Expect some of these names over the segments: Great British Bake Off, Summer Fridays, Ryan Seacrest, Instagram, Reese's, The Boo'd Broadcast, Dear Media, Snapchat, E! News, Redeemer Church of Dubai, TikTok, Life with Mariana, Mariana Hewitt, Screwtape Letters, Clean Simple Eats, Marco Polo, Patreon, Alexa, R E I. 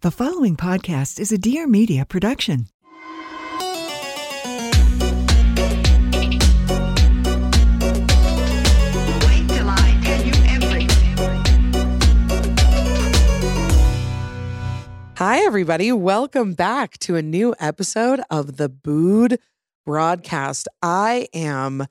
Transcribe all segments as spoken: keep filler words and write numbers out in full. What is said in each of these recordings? The following podcast is a Dear Media production. Wait till I tell you everything. Hi, everybody. Welcome back to a new episode of The Boo'd Broadcast. I am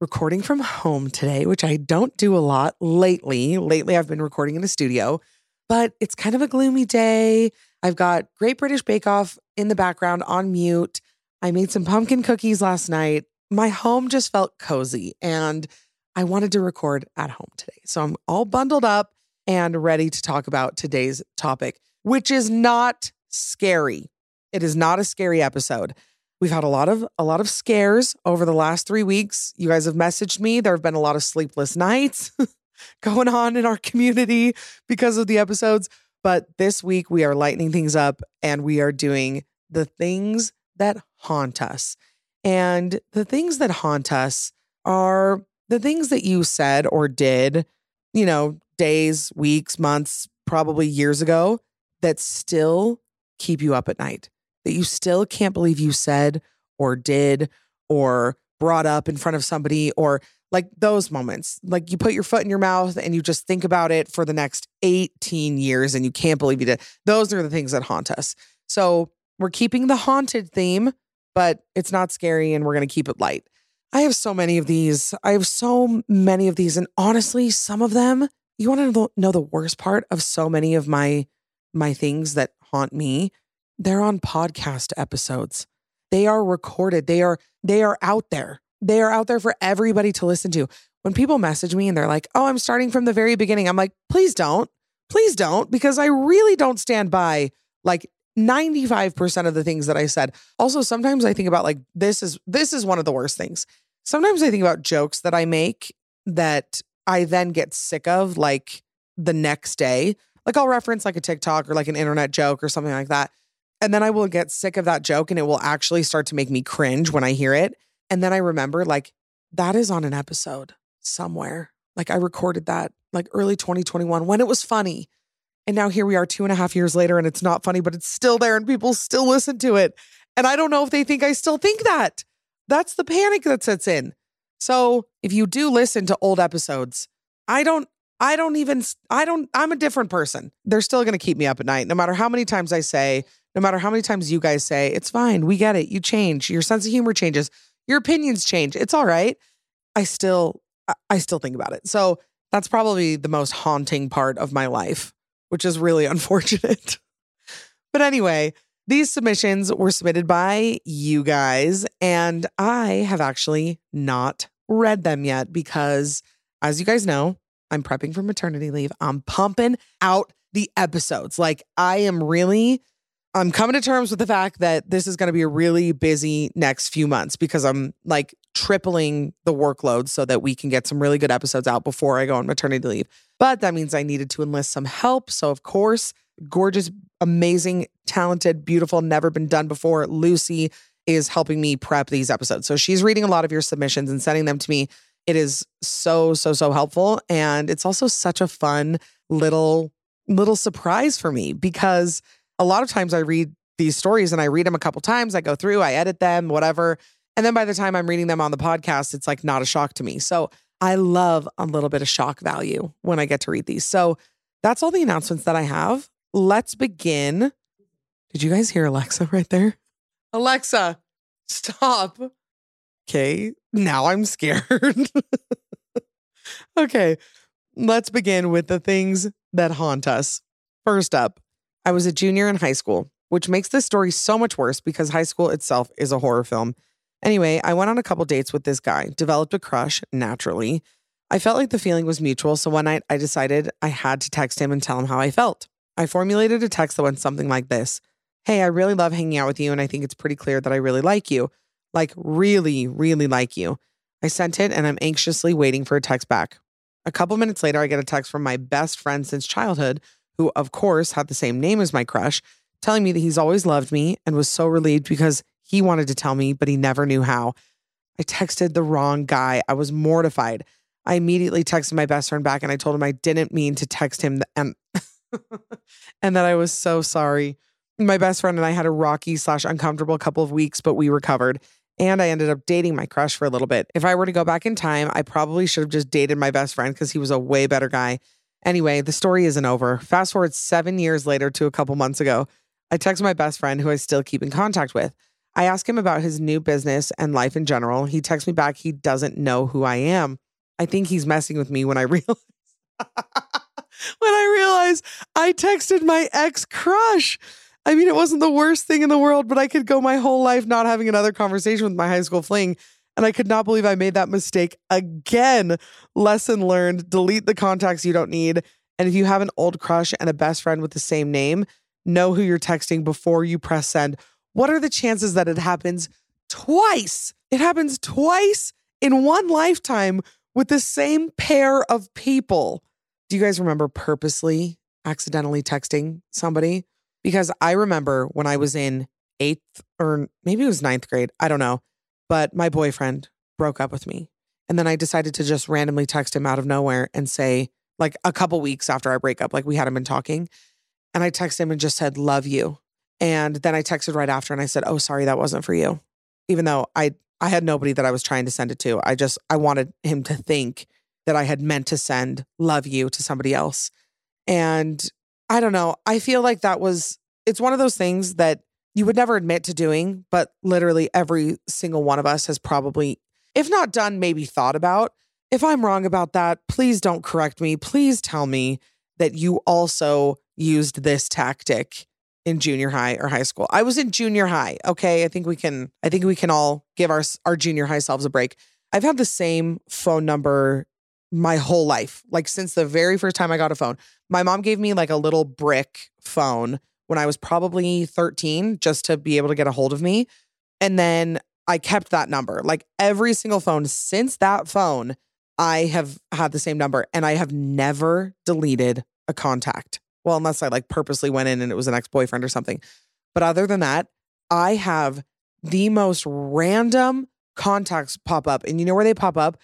recording from home today, which I don't do a lot lately. Lately, I've been recording in the studio. But it's kind of a gloomy day. I've got Great British Bake Off in the background on mute. I made some pumpkin cookies last night. My home just felt cozy and I wanted to record at home today. So I'm all bundled up and ready to talk about today's topic, which is not scary. It is not a scary episode. We've had a lot of a lot of scares over the last three weeks. You guys have messaged me. There have been a lot of sleepless nights going on in our community because of the episodes. But this week we are lightening things up and we are doing the things that haunt us. And the things that haunt us are the things that you said or did, you know, days, weeks, months, probably years ago that still keep you up at night, that you still can't believe you said or did or brought up in front of somebody, or like those moments, like you put your foot in your mouth and you just think about it for the next eighteen years and you can't believe you did. Those are the things that haunt us. So we're keeping the haunted theme, but it's not scary and we're going to keep it light. I have so many of these. I have so many of these. And honestly, some of them, you want to know the worst part of so many of my, my things that haunt me? They're on podcast episodes. They are recorded. They are, they are out there. They are out there for everybody to listen to. When people message me and they're like, oh, I'm starting from the very beginning. I'm like, please don't. Please don't. Because I really don't stand by like ninety-five percent of the things that I said. Also, sometimes I think about like, this is, this is one of the worst things. Sometimes I think about jokes that I make that I then get sick of like the next day. Like I'll reference like a TikTok or like an internet joke or something like that. And then I will get sick of that joke and it will actually start to make me cringe when I hear it. And then I remember like that is on an episode somewhere. Like I recorded that like early twenty twenty-one when it was funny. And now here we are two and a half years later and it's not funny, but it's still there and people still listen to it. And I don't know if they think I still think that. That's the panic that sets in. So if you do listen to old episodes, I don't, I don't even, I don't, I'm a different person. They're still going to keep me up at night. No matter how many times I say, no matter how many times you guys say, it's fine. We get it. You change. Your sense of humor changes. Your opinions change. It's all right. I still, I still think about it. So that's probably the most haunting part of my life, which is really unfortunate. But anyway, these submissions were submitted by you guys, and I have actually not read them yet because, as you guys know, I'm prepping for maternity leave. I'm pumping out the episodes. Like I am really... I'm coming to terms with the fact that this is going to be a really busy next few months because I'm like tripling the workload so that we can get some really good episodes out before I go on maternity leave. But that means I needed to enlist some help. So of course, gorgeous, amazing, talented, beautiful, never been done before, Lucy is helping me prep these episodes. So she's reading a lot of your submissions and sending them to me. It is so, so, so helpful. And it's also such a fun little, little surprise for me because a lot of times I read these stories and I read them a couple times. I go through, I edit them, whatever. And then by the time I'm reading them on the podcast, it's like not a shock to me. So I love a little bit of shock value when I get to read these. So that's all the announcements that I have. Let's begin. Did you guys hear Alexa right there? Alexa, stop. Okay, now I'm scared. Okay, let's begin with the things that haunt us. First up, I was a junior in high school, which makes this story so much worse because high school itself is a horror film. Anyway, I went on a couple dates with this guy, developed a crush, naturally. I felt like the feeling was mutual, so one night I decided I had to text him and tell him how I felt. I formulated a text that went something like this. Hey, I really love hanging out with you, and I think it's pretty clear that I really like you. Like, really, really like you. I sent it, and I'm anxiously waiting for a text back. A couple minutes later, I get a text from my best friend since childhood, who, of course, had the same name as my crush, telling me that he's always loved me and was so relieved because he wanted to tell me, but he never knew how. I texted the wrong guy. I was mortified. I immediately texted my best friend back and I told him I didn't mean to text him th- and, and that I was so sorry. My best friend and I had a rocky slash uncomfortable couple of weeks, but we recovered. And I ended up dating my crush for a little bit. If I were to go back in time, I probably should have just dated my best friend because he was a way better guy. Anyway, the story isn't over. Fast forward seven years later to a couple months ago, I text my best friend who I still keep in contact with. I ask him about his new business and life in general. He texts me back. He doesn't know who I am. I think he's messing with me when I realize when I realize I texted my ex crush. I mean, it wasn't the worst thing in the world, but I could go my whole life not having another conversation with my high school fling. And I could not believe I made that mistake again. Lesson learned. Delete the contacts you don't need. And if you have an old crush and a best friend with the same name, know who you're texting before you press send. What are the chances that it happens twice? It happens twice in one lifetime with the same pair of people. Do you guys remember purposely accidentally texting somebody? Because I remember when I was in eighth or maybe it was ninth grade. I don't know. But my boyfriend broke up with me. And then I decided to just randomly text him out of nowhere and say, like a couple weeks after our breakup, like we hadn't been talking. And I texted him and just said, love you. And then I texted right after and I said, oh, sorry, that wasn't for you. Even though I, I had nobody that I was trying to send it to. I just, I wanted him to think that I had meant to send love you to somebody else. And I don't know. I feel like that was, it's one of those things that you would never admit to doing, but literally every single one of us has probably, if not done, maybe thought about. If I'm wrong about that, please don't correct me. Please tell me that you also used this tactic in junior high or high school. I was in junior high. Okay. I think we can, I think we can all give our, our junior high selves a break. I've had the same phone number my whole life. Like since the very first time I got a phone, my mom gave me like a little brick phone when I was probably thirteen, just to be able to get a hold of me. And then I kept that number. Like every single phone since that phone, I have had the same number and I have never deleted a contact. Well, unless I like purposely went in and it was an ex-boyfriend or something. But other than that, I have the most random contacts pop up. And you know where they pop up?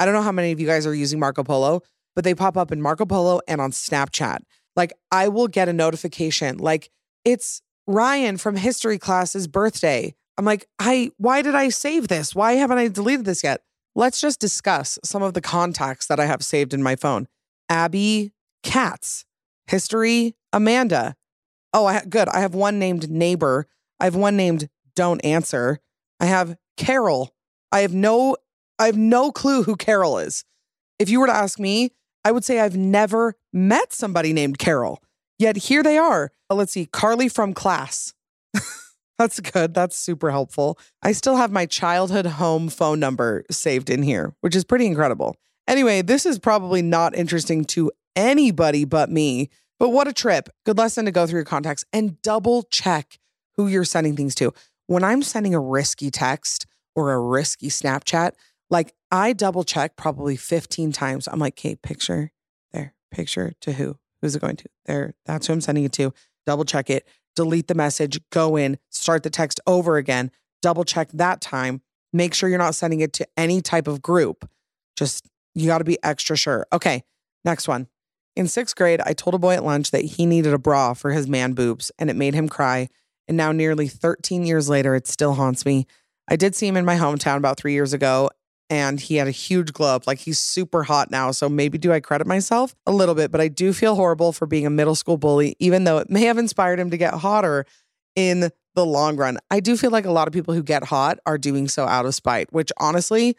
I don't know how many of you guys are using Marco Polo, but they pop up in Marco Polo and on Snapchat. Like I will get a notification like it's Ryan from history class's birthday. I'm like, I, why did I save this? Why haven't I deleted this yet? Let's just discuss some of the contacts that I have saved in my phone. Abby Katz. History, Amanda. Oh, I ha- good. I have one named neighbor. I have one named don't answer. I have Carol. I have no, I have no clue who Carol is. If you were to ask me, I would say I've never met somebody named Carol. Yet here they are. Oh, let's see. Carly from class. That's good. That's super helpful. I still have my childhood home phone number saved in here, which is pretty incredible. Anyway, this is probably not interesting to anybody but me. But what a trip. Good lesson to go through your contacts and double check who you're sending things to. When I'm sending a risky text or a risky Snapchat, like I double check probably fifteen times. I'm like, okay, picture there, picture to who? Who's it going to? There, that's who I'm sending it to. Double check it, delete the message, go in, start the text over again, double check that time. Make sure you're not sending it to any type of group. Just, you got to be extra sure. Okay, next one. In sixth grade, I told a boy at lunch that he needed a bra for his man boobs, and it made him cry. And now nearly thirteen years later, it still haunts me. I did see him in my hometown about three years ago, and he had a huge glow up. Like, he's super hot now. So maybe do I credit myself? A little bit, but I do feel horrible for being a middle school bully, even though it may have inspired him to get hotter in the long run. I do feel like a lot of people who get hot are doing so out of spite, which honestly,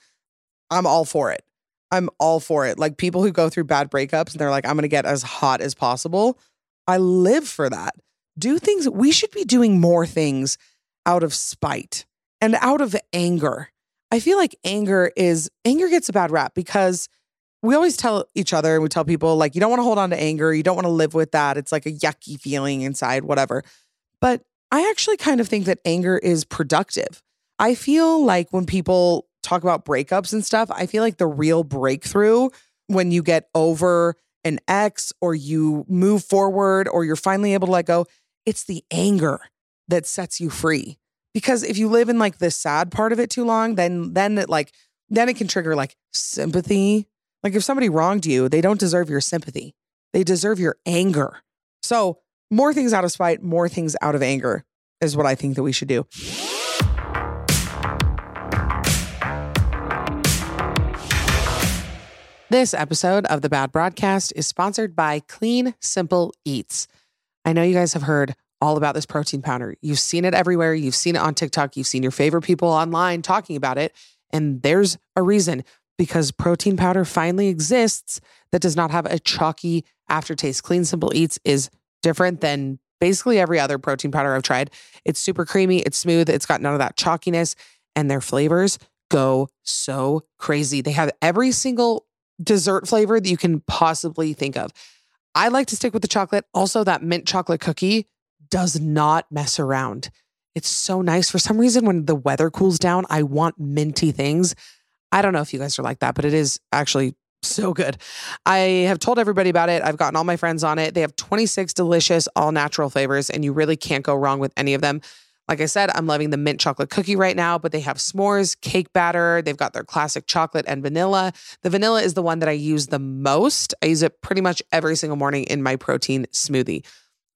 I'm all for it. I'm all for it. Like, people who go through bad breakups and they're like, I'm going to get as hot as possible. I live for that. Do things. We should be doing more things out of spite and out of anger. I feel like anger is, anger gets a bad rap because we always tell each other and we tell people, like, you don't want to hold on to anger. You don't want to live with that. It's like a yucky feeling inside, whatever. But I actually kind of think that anger is productive. I feel like when people talk about breakups and stuff, I feel like the real breakthrough when you get over an ex or you move forward or you're finally able to let go, it's the anger that sets you free. Because if you live in like the sad part of it too long, then then it like then it can trigger like sympathy. Like, if somebody wronged you, they don't deserve your sympathy. They deserve your anger. So more things out of spite, more things out of anger is what I think that we should do. This episode of The Boo'd Broadcast is sponsored by Clean Simple Eats. I know you guys have heard all about this protein powder. You've seen it everywhere. You've seen it on TikTok. You've seen your favorite people online talking about it. And there's a reason, because protein powder finally exists that does not have a chalky aftertaste. Clean Simple Eats is different than basically every other protein powder I've tried. It's super creamy. It's smooth. It's got none of that chalkiness. And their flavors go so crazy. They have every single dessert flavor that you can possibly think of. I like to stick with the chocolate. Also, that mint chocolate cookie does not mess around. It's so nice. For some reason, when the weather cools down, I want minty things. I don't know if you guys are like that, but it is actually so good. I have told everybody about it. I've gotten all my friends on it. They have twenty-six delicious, all natural flavors, and you really can't go wrong with any of them. Like I said, I'm loving the mint chocolate cookie right now, but they have s'mores, cake batter. They've got their classic chocolate and vanilla. The vanilla is the one that I use the most. I use it pretty much every single morning in my protein smoothie.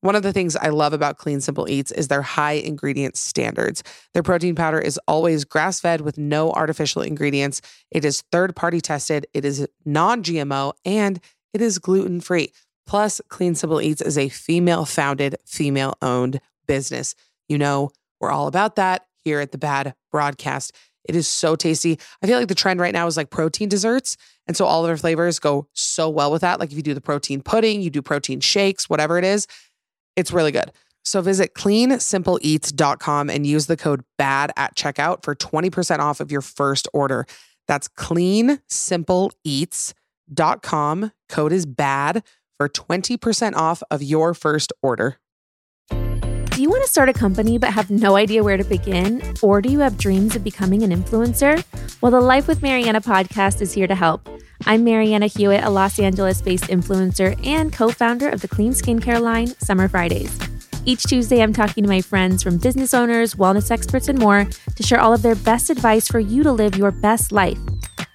One of the things I love about Clean Simple Eats is their high ingredient standards. Their protein powder is always grass-fed with no artificial ingredients. It is third-party tested. It is non-G M O, and it is gluten-free. Plus, Clean Simple Eats is a female-founded, female-owned business. You know, we're all about that here at The Boo'd Broadcast. It is so tasty. I feel like the trend right now is like protein desserts. And so all of their flavors go so well with that. Like, if you do the protein pudding, you do protein shakes, whatever it is, it's really good. So visit clean simple eats dot com and use the code BAD at checkout for twenty percent off of your first order. That's clean simple eats dot com. Code is BAD for twenty percent off of your first order. Do you want to start a company but have no idea where to begin? Or do you have dreams of becoming an influencer? Well, the Life with Mariana podcast is here to help. I'm Mariana Hewitt, a Los Angeles-based influencer and co-founder of the clean skincare line, Summer Fridays. Each Tuesday, I'm talking to my friends from business owners, wellness experts, and more to share all of their best advice for you to live your best life.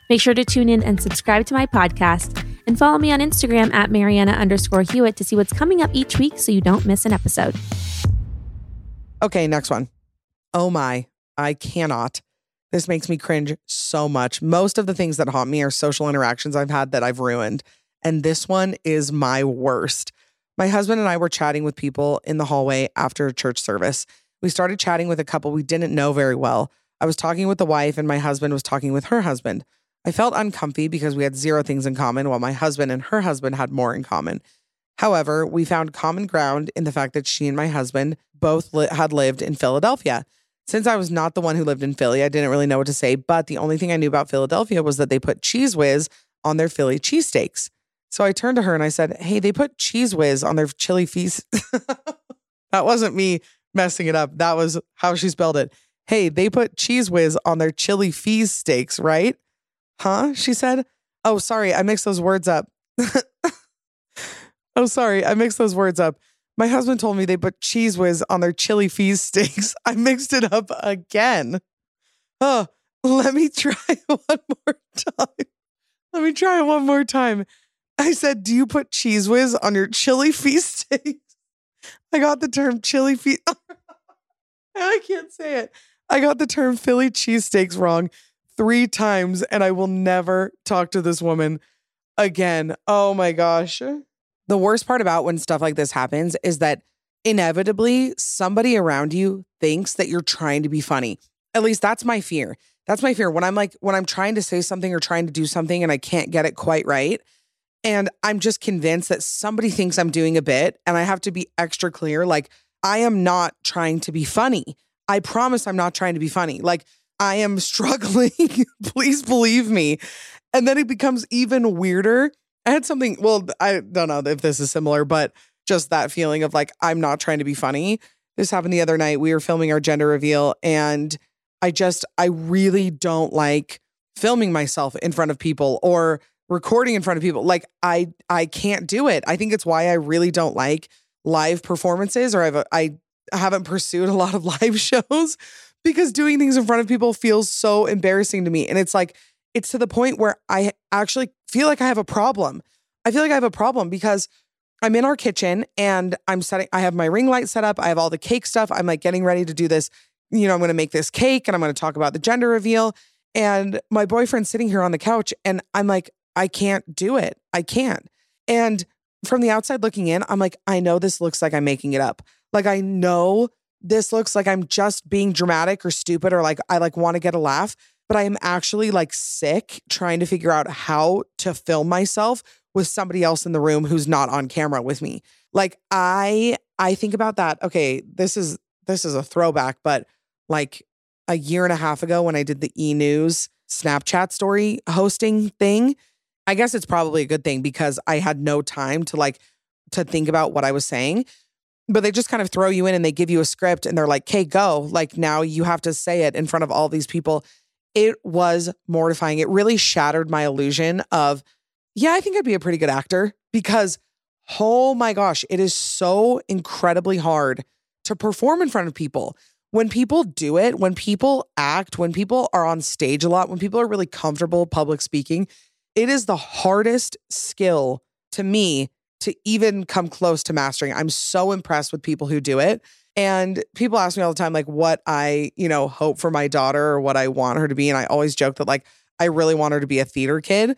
Make sure to tune in and subscribe to my podcast and follow me on Instagram at Mariana underscore Hewitt to see what's coming up each week so you don't miss an episode. Okay, next one. Oh my, I cannot. This makes me cringe so much. Most of the things that haunt me are social interactions I've had that I've ruined. And this one is my worst. My husband and I were chatting with people in the hallway after a church service. We started chatting with a couple we didn't know very well. I was talking with the wife and my husband was talking with her husband. I felt uncomfy because we had zero things in common while my husband and her husband had more in common. However, we found common ground in the fact that she and my husband both li- had lived in Philadelphia. Since I was not the one who lived in Philly, I didn't really know what to say, but the only thing I knew about Philadelphia was that they put Cheese Whiz on their Philly cheesesteaks. So I turned to her and I said, hey, they put Cheese Whiz on their chili feast. That wasn't me messing it up. That was how she spelled it. Hey, they put Cheese Whiz on their chili feast steaks, right? Huh? She said, oh, sorry, I mixed those words up. Oh, sorry, I mixed those words up. My husband told me they put Cheese Whiz on their chili feast steaks. I mixed it up again. Oh, let me try one more time. Let me try one more time. I said, do you put Cheese Whiz on your chili feast steaks? I got the term chili feast. I can't say it. I got the term Philly cheesesteaks wrong. three times and I will never talk to this woman again. Oh my gosh. The worst part about when stuff like this happens is that inevitably somebody around you thinks that you're trying to be funny. At least that's my fear. That's my fear. When I'm like, when I'm trying to say something or trying to do something and I can't get it quite right, and I'm just convinced that somebody thinks I'm doing a bit, and I have to be extra clear. Like, I am not trying to be funny. I promise I'm not trying to be funny. Like, I am struggling. Please believe me. And then it becomes even weirder. I had something, well, I don't know if this is similar, but just that feeling of like, I'm not trying to be funny. This happened the other night. We were filming our gender reveal, and I just, I really don't like filming myself in front of people or recording in front of people. Like, I, I can't do it. I think it's why I really don't like live performances, or I've, I haven't pursued a lot of live shows because doing things in front of people feels so embarrassing to me. And it's like, it's to the point where I actually feel like I have a problem. I feel like I have a problem because I'm in our kitchen and I'm setting, I have my ring light set up. I have all the cake stuff. I'm like getting ready to do this. You know, I'm going to make this cake and I'm going to talk about the gender reveal. And my boyfriend's sitting here on the couch and I'm like, I can't do it. I can't. And from the outside looking in, I'm like, I know this looks like I'm making it up. Like, I know this looks like I'm just being dramatic or stupid, or like, I like want to get a laugh, but I am actually like sick trying to figure out how to film myself with somebody else in the room who's not on camera with me. Like, I, I think about that. Okay. This is, this is a throwback, but like a year and a half ago when I did the E! News Snapchat story hosting thing, I guess it's probably a good thing because I had no time to like, to think about what I was saying, but they just kind of throw you in and they give you a script and they're like, okay, go. Like, now you have to say it in front of all these people. It was mortifying. It really shattered my illusion of, yeah, I think I'd be a pretty good actor, because, oh my gosh, it is so incredibly hard to perform in front of people. When people do it, when people act, when people are on stage a lot, when people are really comfortable public speaking, it is the hardest skill to me to even come close to mastering. I'm so impressed with people who do it. And people ask me all the time, like, what I, you know, hope for my daughter or what I want her to be. And I always joke that, like, I really want her to be a theater kid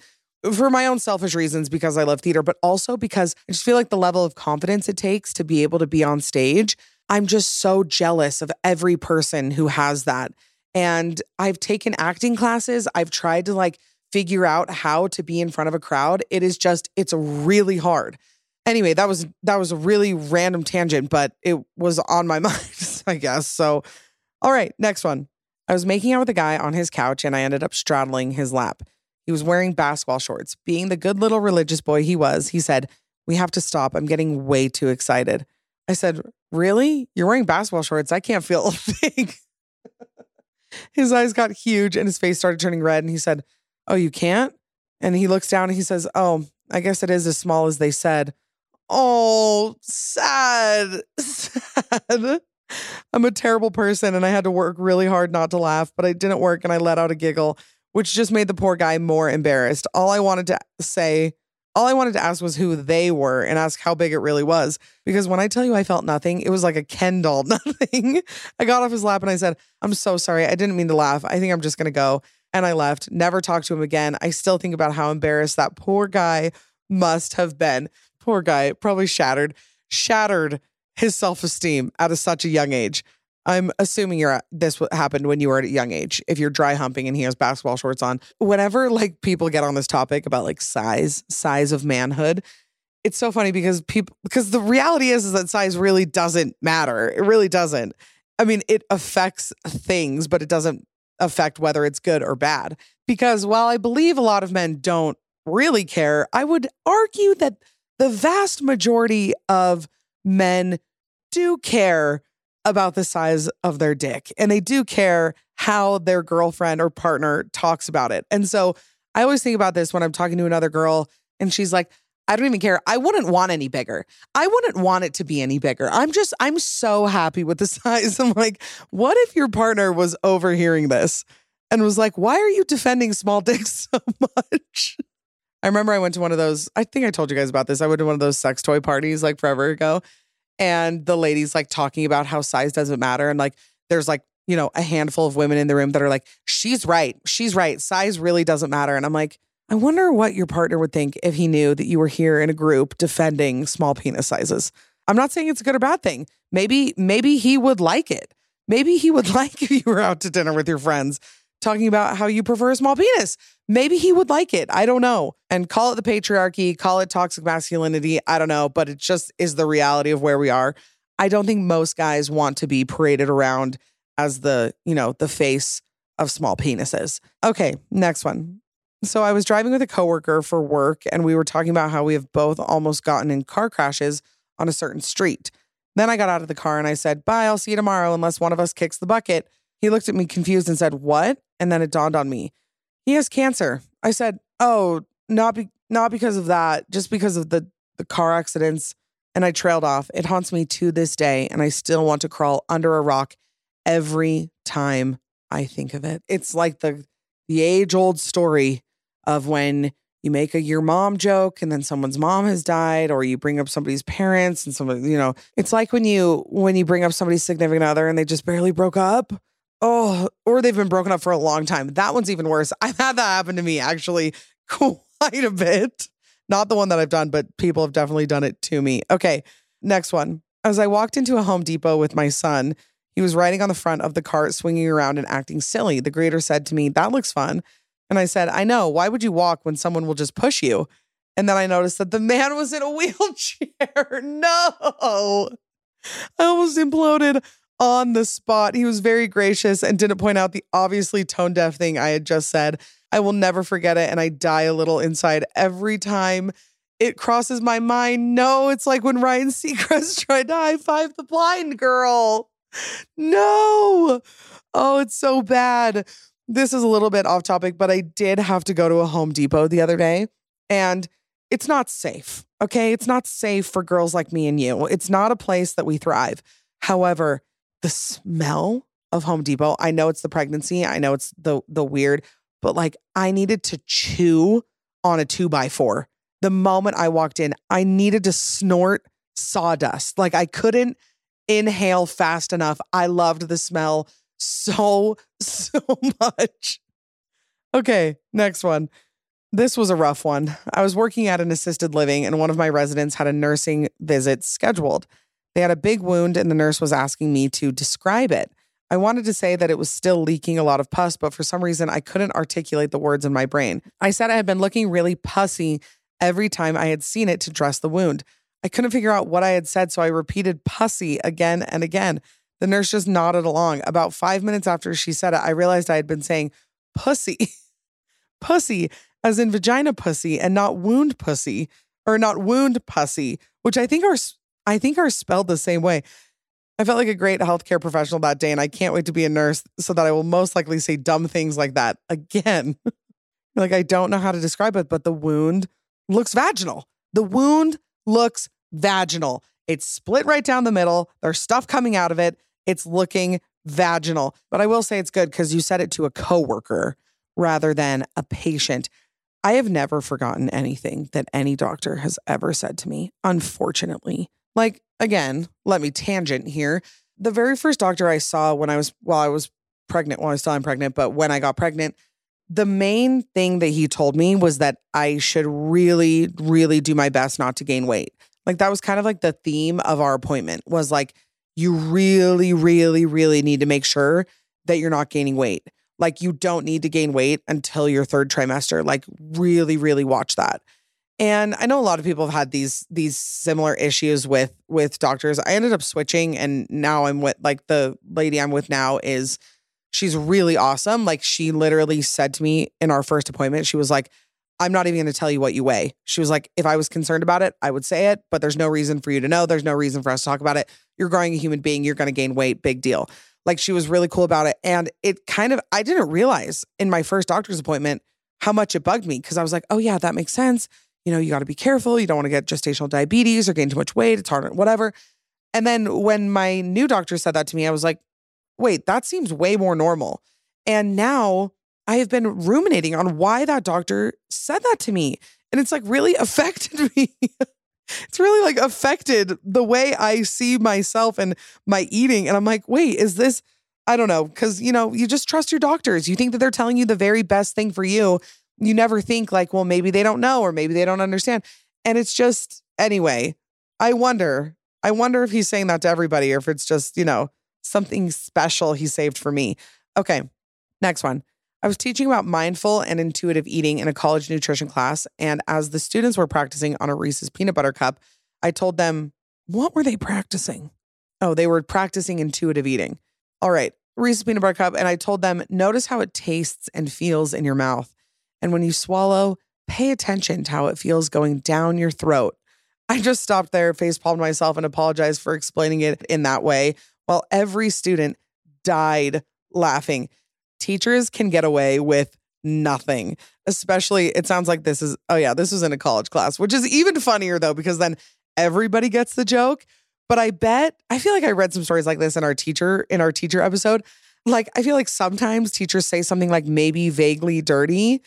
for my own selfish reasons, because I love theater, but also because I just feel like the level of confidence it takes to be able to be on stage. I'm just so jealous of every person who has that. And I've taken acting classes. I've tried to like figure out how to be in front of a crowd. It is just, it's really hard. Anyway, that was, that was a really random tangent, but it was on my mind, I guess. So, all right, next one. I was making out with a guy on his couch and I ended up straddling his lap. He was wearing basketball shorts. Being the good little religious boy he was, he said, "We have to stop. I'm getting way too excited." I said, "Really? You're wearing basketball shorts. I can't feel a thing." His eyes got huge and his face started turning red and he said, "Oh, you can't?" And he looks down and he says, "Oh, I guess it is as small as they said." Oh, sad, sad. I'm a terrible person and I had to work really hard not to laugh, but it didn't work and I let out a giggle, which just made the poor guy more embarrassed. All I wanted to say, all I wanted to ask was who they were and ask how big it really was. Because when I tell you I felt nothing, it was like a Ken doll, nothing. I got off his lap and I said, "I'm so sorry. I didn't mean to laugh. I think I'm just going to go." And I left, never talked to him again. I still think about how embarrassed that poor guy must have been. Poor guy, probably shattered, shattered his self-esteem at a, such a young age. I'm assuming you're this happened when you were at a young age, if you're dry humping and he has basketball shorts on. Whenever like people get on this topic about like size, size of manhood, it's so funny because people, because the reality is, is that size really doesn't matter. It really doesn't. I mean, it affects things, but it doesn't affect whether it's good or bad. Because while I believe a lot of men don't really care, I would argue that the vast majority of men do care about the size of their dick, and they do care how their girlfriend or partner talks about it. And so I always think about this when I'm talking to another girl and she's like, "I don't even care. I wouldn't want any bigger. I wouldn't want it to be any bigger. I'm just, I'm so happy with the size." I'm like, what if your partner was overhearing this and was like, "Why are you defending small dicks so much?" I remember I went to one of those, I think I told you guys about this. I went to one of those sex toy parties like forever ago. And the lady's like talking about how size doesn't matter. And like, there's like you know, a handful of women in the room that are like, she's right. She's right. Size really doesn't matter. And I'm like, I wonder what your partner would think if he knew that you were here in a group defending small penis sizes. I'm not saying it's a good or bad thing. Maybe, maybe he would like it. Maybe he would like if you were out to dinner with your friends talking about how you prefer a small penis. Maybe he would like it. I don't know. And call it the patriarchy, call it toxic masculinity. I don't know, but it just is the reality of where we are. I don't think most guys want to be paraded around as the, you know, the face of small penises. Okay, next one. So I was driving with a coworker for work and we were talking about how we have both almost gotten in car crashes on a certain street. Then I got out of the car and I said, bye, I'll see you tomorrow unless one of us kicks the bucket. He looked at me confused and said, what? And then it dawned on me. He has cancer. I said, oh, not be- not because of that, just because of the, the car accidents. And I trailed off. It haunts me to this day and I still want to crawl under a rock every time I think of it. It's like the the age-old story of when you make a your mom joke and then someone's mom has died, or you bring up somebody's parents and somebody, you know, it's like when you, when you bring up somebody's significant other and they just barely broke up. Oh, or they've been broken up for a long time. That one's even worse. I've had that happen to me actually quite a bit. Not the one that I've done, but people have definitely done it to me. Okay, next one. As I walked into a Home Depot with my son, he was riding on the front of the cart, swinging around and acting silly. The greeter said to me, that looks fun. And I said, I know. Why would you walk when someone will just push you? And then I noticed that the man was in a wheelchair. No. I almost imploded on the spot. He was very gracious and didn't point out the obviously tone-deaf thing I had just said. I will never forget it. And I die a little inside every time it crosses my mind. No, it's like when Ryan Seacrest tried to high-five the blind girl. No. Oh, it's so bad. This is a little bit off topic, but I did have to go to a Home Depot the other day and it's not safe. Okay. It's not safe for girls like me and you. It's not a place that we thrive. However, the smell of Home Depot, I know it's the pregnancy. I know it's the, the weird, but like I needed to chew on a two by four. The moment I walked in, I needed to snort sawdust. Like I couldn't inhale fast enough. I loved the smell so, so much. Okay, next one. This was a rough one. I was working at an assisted living and one of my residents had a nursing visit scheduled. They had a big wound and the nurse was asking me to describe it. I wanted to say that it was still leaking a lot of pus, but for some reason I couldn't articulate the words in my brain. I said I had been looking really pussy every time I had seen it to dress the wound. I couldn't figure out what I had said, so I repeated pussy again and again. The nurse just nodded along. About five minutes after she said it, I realized I had been saying pussy, pussy, as in vagina pussy and not wound pussy, or not wound pussy, which I think are I think are spelled the same way. I felt like a great healthcare professional that day, and I can't wait to be a nurse so that I will most likely say dumb things like that again. Like, I don't know how to describe it, but the wound looks vaginal. The wound looks vaginal. It's split right down the middle. There's stuff coming out of it. It's looking vaginal. But I will say it's good because you said it to a coworker rather than a patient. I have never forgotten anything that any doctor has ever said to me, unfortunately. Like, again, let me tangent here. The very first doctor I saw when I was, well, I was pregnant, well, I still am pregnant, but when I got pregnant, the main thing that he told me was that I should really, really do my best not to gain weight. Like that was kind of like the theme of our appointment was like, you really, really, really need to make sure that you're not gaining weight. Like you don't need to gain weight until your third trimester. Like really, really watch that. And I know a lot of people have had these, these similar issues with, with doctors. I ended up switching and now I'm with like the lady I'm with now is, she's really awesome. Like she literally said to me in our first appointment, she was like, I'm not even going to tell you what you weigh. She was like, if I was concerned about it, I would say it, but there's no reason for you to know. There's no reason for us to talk about it. You're growing a human being. You're going to gain weight. Big deal. Like she was really cool about it. And it kind of, I didn't realize in my first doctor's appointment how much it bugged me. Cause I was like, oh yeah, that makes sense. You know, you got to be careful. You don't want to get gestational diabetes or gain too much weight. It's hard, whatever. And then when my new doctor said that to me, I was like, wait, that seems way more normal. And now I have been ruminating on why that doctor said that to me. And it's like really affected me. It's really like affected the way I see myself and my eating. And I'm like, wait, is this I don't know, because, you know, you just trust your doctors. You think that they're telling you the very best thing for you. You never think like, well, maybe they don't know or maybe they don't understand. And it's just, anyway, I wonder, I wonder if he's saying that to everybody or if it's just, you know, something special he saved for me. Okay, next one. I was teaching about mindful and intuitive eating in a college nutrition class. And as the students were practicing on a Reese's peanut butter cup, I told them, what were they practicing? Oh, they were practicing intuitive eating. All right, Reese's peanut butter cup. And I told them, notice how it tastes and feels in your mouth. And when you swallow, pay attention to how it feels going down your throat. I just stopped there, facepalmed myself, and apologized for explaining it in that way, while every student died laughing. Teachers can get away with nothing, especially it sounds like this is, oh yeah, this was in a college class, which is even funnier though, because then everybody gets the joke. But I bet, I feel like I read some stories like this in our teacher, in our teacher episode. Like, I feel like sometimes teachers say something like maybe vaguely dirty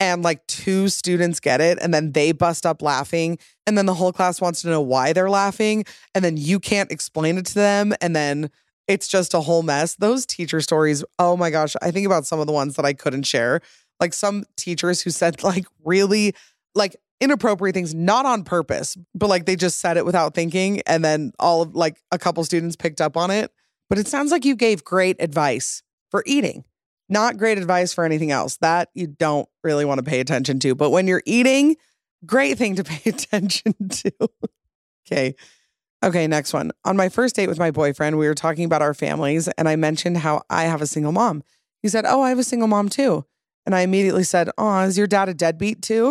and like two students get it and then they bust up laughing. And then the whole class wants to know why they're laughing. And then you can't explain it to them. And then it's just a whole mess. Those teacher stories, oh my gosh, I think about some of the ones that I couldn't share. Like some teachers who said like really like inappropriate things, not on purpose, but like they just said it without thinking. And then all of like a couple students picked up on it. But it sounds like you gave great advice for eating, not great advice for anything else. That you don't really want to pay attention to. But when you're eating, great thing to pay attention to. Okay. Okay, next one. On my first date with my boyfriend, we were talking about our families and I mentioned how I have a single mom. He said, oh, I have a single mom too. And I immediately said, oh, is your dad a deadbeat too?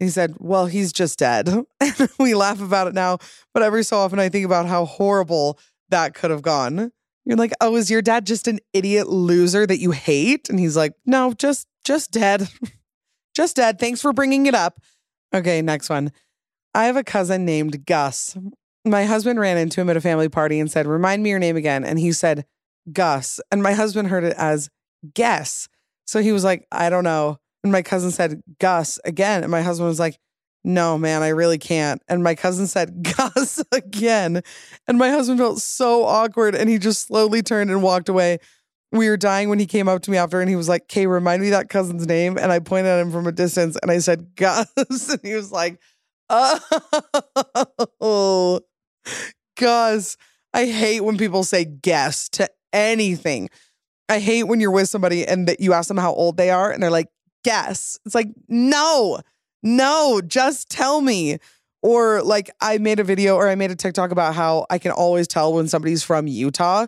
And he said, well, he's just dead. And we laugh about it now, but every so often I think about how horrible that could have gone. You're like, oh, is your dad just an idiot loser that you hate? And he's like, no, just, just dead. Just dead. Thanks for bringing it up. Okay, next one. I have a cousin named Gus. My husband ran into him at a family party and said, remind me your name again. And he said, Gus. And my husband heard it as guess. So he was like, I don't know. And my cousin said, Gus again. And my husband was like, no, man, I really can't. And my cousin said, Gus again. And my husband felt so awkward. And he just slowly turned and walked away. We were dying when he came up to me after and he was like, okay, remind me that cousin's name. And I pointed at him from a distance and I said, Gus. And he was like, oh. Gus, I hate when people say guess to anything. I hate when you're with somebody and that you ask them how old they are and they're like, guess. It's like, no, no, just tell me. Or like I made a video or I made a TikTok about how I can always tell when somebody's from Utah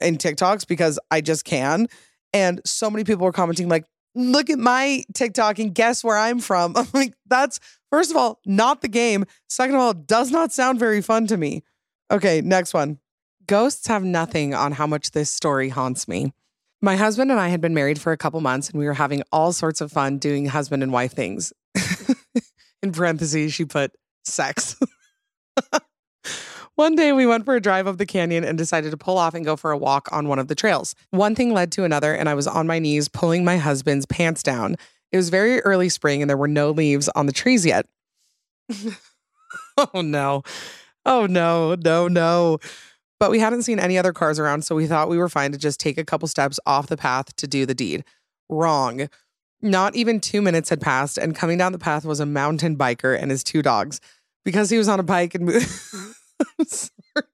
in TikToks because I just can. And so many people were commenting like, look at my TikTok and guess where I'm from. I'm like, that's, first of all, not the game. Second of all, it does not sound very fun to me. Okay, next one. Ghosts have nothing on how much this story haunts me. My husband and I had been married for a couple months and we were having all sorts of fun doing husband and wife things. In parentheses, she put sex. One day we went for a drive up the canyon and decided to pull off and go for a walk on one of the trails. One thing led to another and I was on my knees pulling my husband's pants down. It was very early spring and there were no leaves on the trees yet. Oh no. Oh no, no, no. But we hadn't seen any other cars around, so we thought we were fine to just take a couple steps off the path to do the deed. Wrong. Not even two minutes had passed and coming down the path was a mountain biker and his two dogs. Because he was on a bike and... I'm sorry.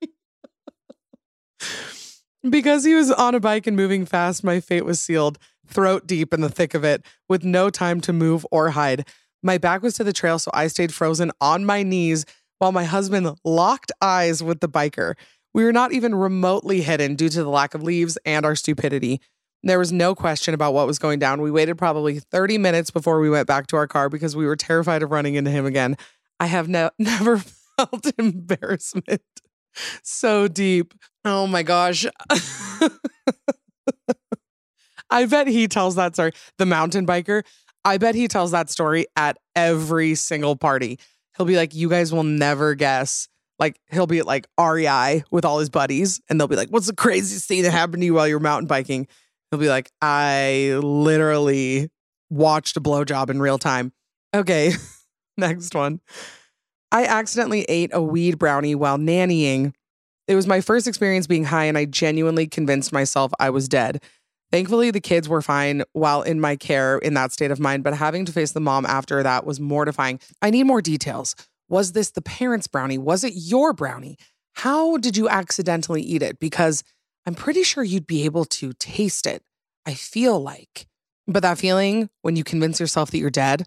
Because he was on a bike and moving fast, my fate was sealed, throat deep in the thick of it, with no time to move or hide. My back was to the trail, so I stayed frozen on my knees while my husband locked eyes with the biker. We were not even remotely hidden due to the lack of leaves and our stupidity. There was no question about what was going down. We waited probably thirty minutes before we went back to our car because we were terrified of running into him again. I have no, never... embarrassment so deep. Oh my gosh. I bet he tells that story. The mountain biker, I bet he tells that story at every single party. He'll be like, you guys will never guess. Like he'll be at like R E I with all his buddies and they'll be like, what's the craziest thing that happened to you while you're mountain biking? He'll be like, I literally watched a blowjob in real time. Okay. Next one. I accidentally ate a weed brownie while nannying. It was my first experience being high, and I genuinely convinced myself I was dead. Thankfully, the kids were fine while in my care in that state of mind, but having to face the mom after that was mortifying. I need more details. Was this the parents' brownie? Was it your brownie? How did you accidentally eat it? Because I'm pretty sure you'd be able to taste it, I feel like. But that feeling when you convince yourself that you're dead,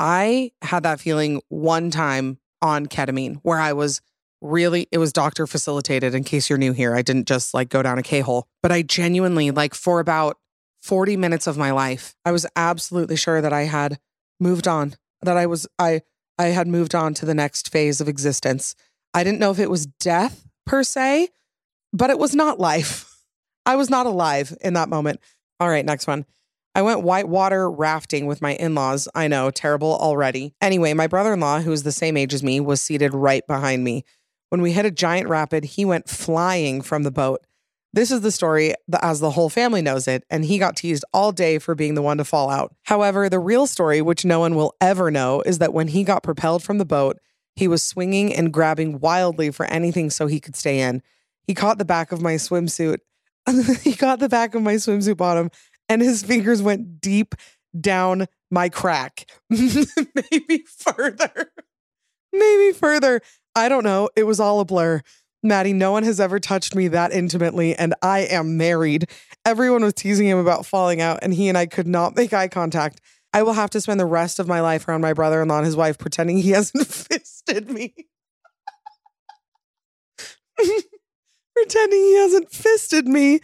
I had that feeling one time on ketamine where I was really, it was doctor facilitated, in case you're new here. I didn't just like go down a K-hole, but I genuinely, like, for about forty minutes of my life, I was absolutely sure that I had moved on, that I was, I, I had moved on to the next phase of existence. I didn't know if it was death per se, but it was not life. I was not alive in that moment. All right, next one. I went whitewater rafting with my in-laws. I know, terrible already. Anyway, my brother-in-law, who is the same age as me, was seated right behind me. When we hit a giant rapid, he went flying from the boat. This is the story as the whole family knows it, and he got teased all day for being the one to fall out. However, the real story, which no one will ever know, is that when he got propelled from the boat, he was swinging and grabbing wildly for anything so he could stay in. He caught the back of my swimsuit. He caught the back of my swimsuit bottom, and his fingers went deep down my crack. Maybe further. Maybe further. I don't know. It was all a blur. Maddie, no one has ever touched me that intimately, and I am married. Everyone was teasing him about falling out, and he and I could not make eye contact. I will have to spend the rest of my life around my brother-in-law and his wife pretending he hasn't fisted me. Pretending he hasn't fisted me.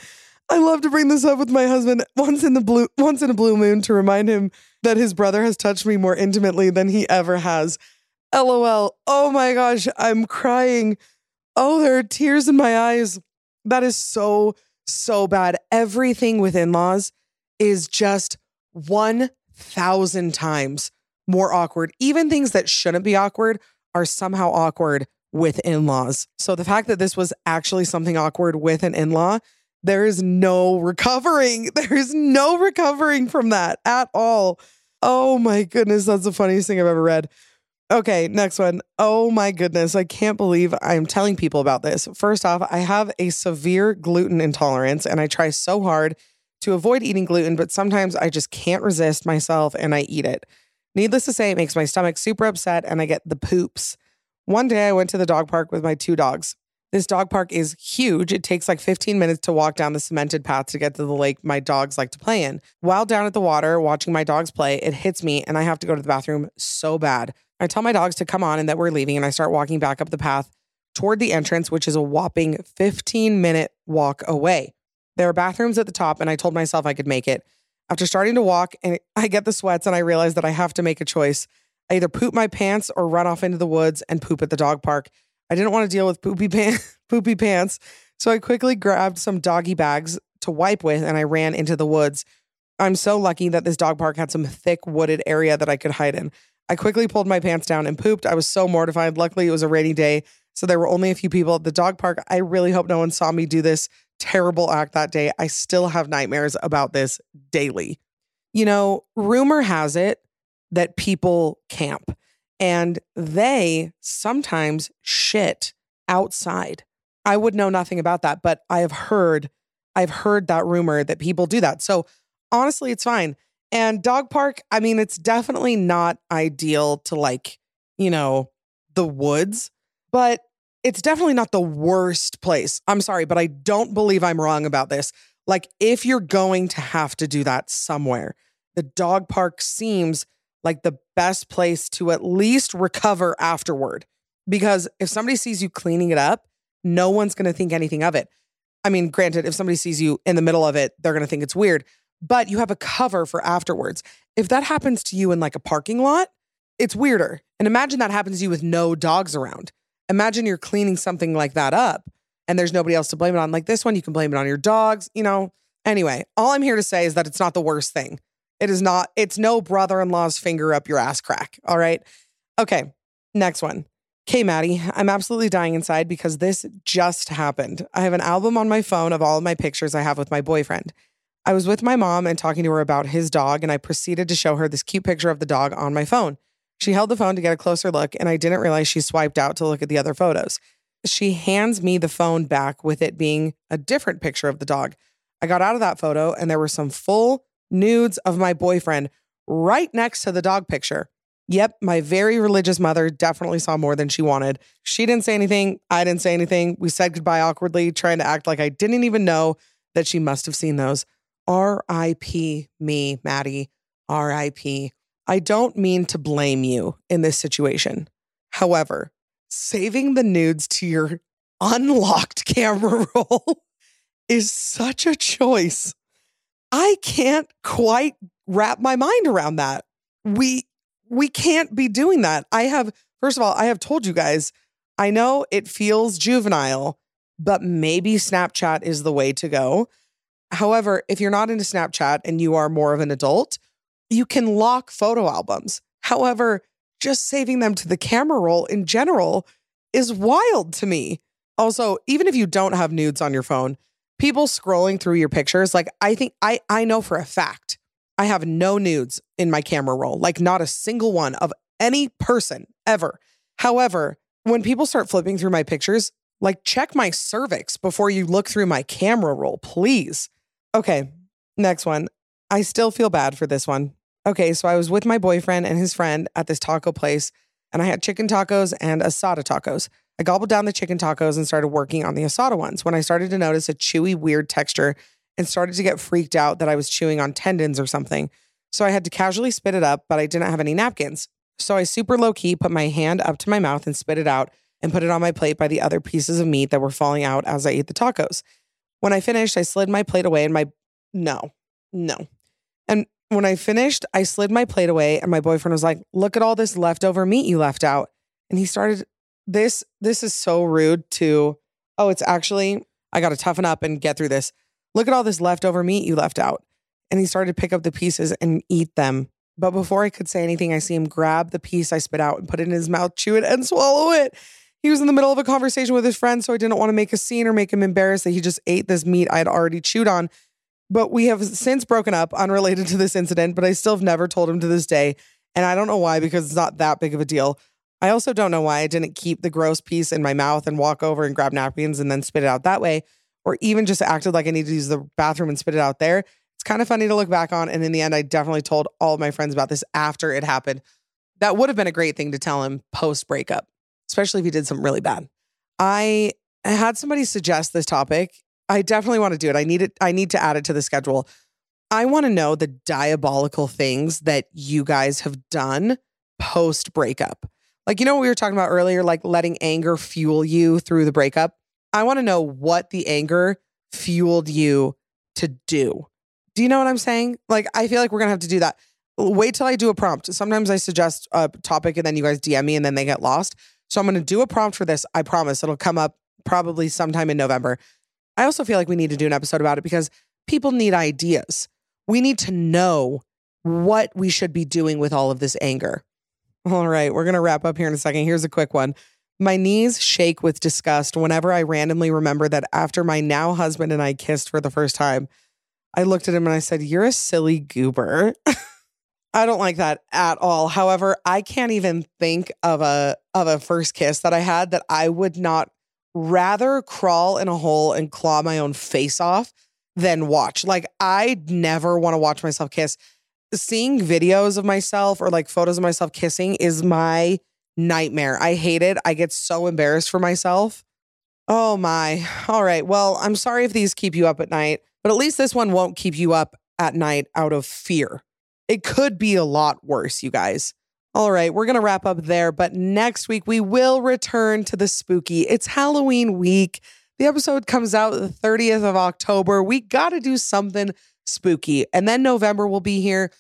I love to bring this up with my husband once in the blue, once in a blue moon to remind him that his brother has touched me more intimately than he ever has. L O L. Oh my gosh, I'm crying. Oh, there are tears in my eyes. That is so, so bad. Everything with in-laws is just one thousand times more awkward. Even things that shouldn't be awkward are somehow awkward with in-laws. So the fact that this was actually something awkward with an in-law, there is no recovering. There is no recovering from that at all. Oh my goodness. That's the funniest thing I've ever read. Okay, next one. Oh my goodness. I can't believe I'm telling people about this. First off, I have a severe gluten intolerance and I try so hard to avoid eating gluten, but sometimes I just can't resist myself and I eat it. Needless to say, it makes my stomach super upset and I get the poops. One day I went to the dog park with my two dogs. This dog park is huge. It takes like fifteen minutes to walk down the cemented path to get to the lake my dogs like to play in. While down at the water, watching my dogs play, it hits me and I have to go to the bathroom so bad. I tell my dogs to come on and that we're leaving, and I start walking back up the path toward the entrance, which is a whopping fifteen minute walk away. There are bathrooms at the top and I told myself I could make it. After starting to walk, and I get the sweats and I realize that I have to make a choice. I either poop my pants or run off into the woods and poop at the dog park. I didn't want to deal with poopy, pan- poopy pants, so I quickly grabbed some doggy bags to wipe with and I ran into the woods. I'm so lucky that this dog park had some thick wooded area that I could hide in. I quickly pulled my pants down and pooped. I was so mortified. Luckily, it was a rainy day, so there were only a few people at the dog park. I really hope no one saw me do this terrible act that day. I still have nightmares about this daily. You know, rumor has it that people camp. And they sometimes shit outside. I would know nothing about that, but I have heard, I've heard that rumor that people do that. So honestly, it's fine. And dog park, I mean, it's definitely not ideal to, like, you know, the woods, but it's definitely not the worst place. I'm sorry, but I don't believe I'm wrong about this. Like, if you're going to have to do that somewhere, the dog park seems like the best place to at least recover afterward. Because if somebody sees you cleaning it up, no one's going to think anything of it. I mean, granted, if somebody sees you in the middle of it, they're going to think it's weird, but you have a cover for afterwards. If that happens to you in like a parking lot, it's weirder. And imagine that happens to you with no dogs around. Imagine you're cleaning something like that up and there's nobody else to blame it on. Like this one, you can blame it on your dogs, you know. Anyway, all I'm here to say is that it's not the worst thing. It is not, it's no brother-in-law's finger up your ass crack. All right. Okay. Next one. Okay, Maddie, I'm absolutely dying inside because this just happened. I have an album on my phone of all of my pictures I have with my boyfriend. I was with my mom and talking to her about his dog, and I proceeded to show her this cute picture of the dog on my phone. She held the phone to get a closer look, and I didn't realize she swiped out to look at the other photos. she hands me the phone back with it being a different picture of the dog. I got out of that photo and there were some full nudes of my boyfriend right next to the dog picture. Yep, my very religious mother definitely saw more than she wanted. She didn't say anything. I didn't say anything. We said goodbye awkwardly, trying to act like I didn't even know that she must have seen those. R I P me, Maddie. R I P I don't mean to blame you in this situation. However, saving the nudes to your unlocked camera roll is such a choice. I can't quite wrap my mind around that. We... We can't be doing that. I have, first of all, I have told you guys, I know it feels juvenile, but maybe Snapchat is the way to go. However, if you're not into Snapchat and you are more of an adult, you can lock photo albums. However, just saving them to the camera roll in general is wild to me. Also, even if you don't have nudes on your phone, people scrolling through your pictures, like I think, I, I know for a fact, I have no nudes in my camera roll, like not a single one of any person ever. However, when people start flipping through my pictures, like check my cervix before you look through my camera roll, please. Okay, next one. I still feel bad for this one. Okay, so I was with my boyfriend and his friend at this taco place, and I had chicken tacos and asada tacos. I gobbled down the chicken tacos and started working on the asada ones when I started to notice a chewy, weird texture and started to get freaked out that I was chewing on tendons or something. So I had to casually spit it up, but I didn't have any napkins. So I super low-key put my hand up to my mouth and spit it out and put it on my plate by the other pieces of meat that were falling out as I ate the tacos. When I finished, I slid my plate away and my... No. No. And when I finished, I slid my plate away and my boyfriend was like, look at all this leftover meat you left out. And he started... This, this is so rude to... Oh, it's actually... I got to toughen up and get through this. Look at all this leftover meat you left out. And he started to pick up the pieces and eat them. But before I could say anything, I see him grab the piece I spit out and put it in his mouth, chew it, and swallow it. He was in the middle of a conversation with his friend, so I didn't want to make a scene or make him embarrassed that he just ate this meat I had already chewed on. But we have since broken up, unrelated to this incident, but I still have never told him to this day. And I don't know why, because it's not that big of a deal. I also don't know why I didn't keep the gross piece in my mouth and walk over and grab napkins and then spit it out that way, or even just acted like I needed to use the bathroom and spit it out there. It's kind of funny to look back on. And in the end, I definitely told all of my friends about this after it happened. That would have been a great thing to tell him post breakup, especially if he did something really bad. I had somebody suggest this topic. I definitely want to do it. I need it. I need to add it to the schedule. I want to know the diabolical things that you guys have done post breakup. Like, you know what we were talking about earlier, like letting anger fuel you through the breakup. I want to know what the anger fueled you to do. Do you know what I'm saying? Like, I feel like we're going to have to do that. Wait till I do a prompt. Sometimes I suggest a topic and then you guys D M me and then they get lost. So I'm going to do a prompt for this. I promise it'll come up probably sometime in November. I also feel like we need to do an episode about it because people need ideas. We need to know what we should be doing with all of this anger. All right, we're going to wrap up here in a second. Here's a quick one. My knees shake with disgust whenever I randomly remember that after my now husband and I kissed for the first time, I looked at him and I said, you're a silly goober. I don't like that at all. However, I can't even think of a of a first kiss that I had that I would not rather crawl in a hole and claw my own face off than watch. Like, I'd never want to watch myself kiss. Seeing videos of myself or like photos of myself kissing is my nightmare. I hate it. I get so embarrassed for myself. Oh my. All right. Well, I'm sorry if these keep you up at night, but at least this one won't keep you up at night out of fear. It could be a lot worse, you guys. All right. We're going to wrap up there, but next week we will return to the spooky. It's Halloween week. The episode comes out the thirtieth of October. We got to do something spooky. And then November will be here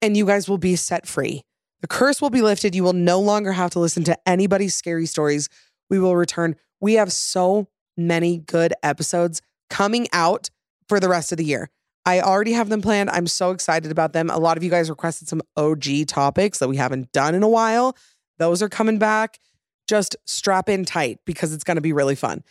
and you guys will be set free. The curse will be lifted. You will no longer have to listen to anybody's scary stories. We will return. We have so many good episodes coming out for the rest of the year. I already have them planned. I'm so excited about them. A lot of you guys requested some O G topics that we haven't done in a while. Those are coming back. Just strap in tight because it's going to be really fun.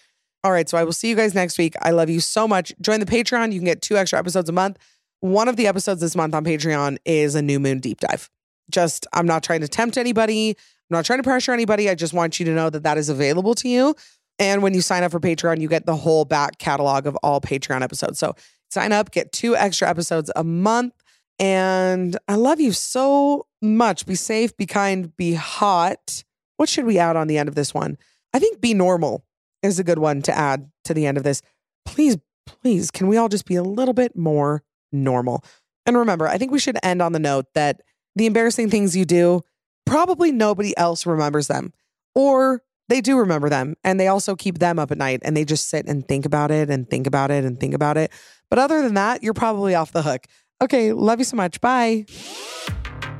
All right. So I will see you guys next week. I love you so much. Join the Patreon. You can get two extra episodes a month. One of the episodes this month on Patreon is a new moon deep dive. Just, I'm not trying to tempt anybody. I'm not trying to pressure anybody. I just want you to know that that is available to you. And when you sign up for Patreon, you get the whole back catalog of all Patreon episodes. So sign up, get two extra episodes a month. And I love you so much. Be safe, be kind, be hot. What should we add on the end of this one? I think be normal is a good one to add to the end of this. Please, please, can we all just be a little bit more normal? And remember, I think we should end on the note that the embarrassing things you do, probably nobody else remembers them. Or they do remember them, and they also keep them up at night, and they just sit and think about it and think about it and think about it. But other than that, you're probably off the hook. Okay, love you so much. Bye.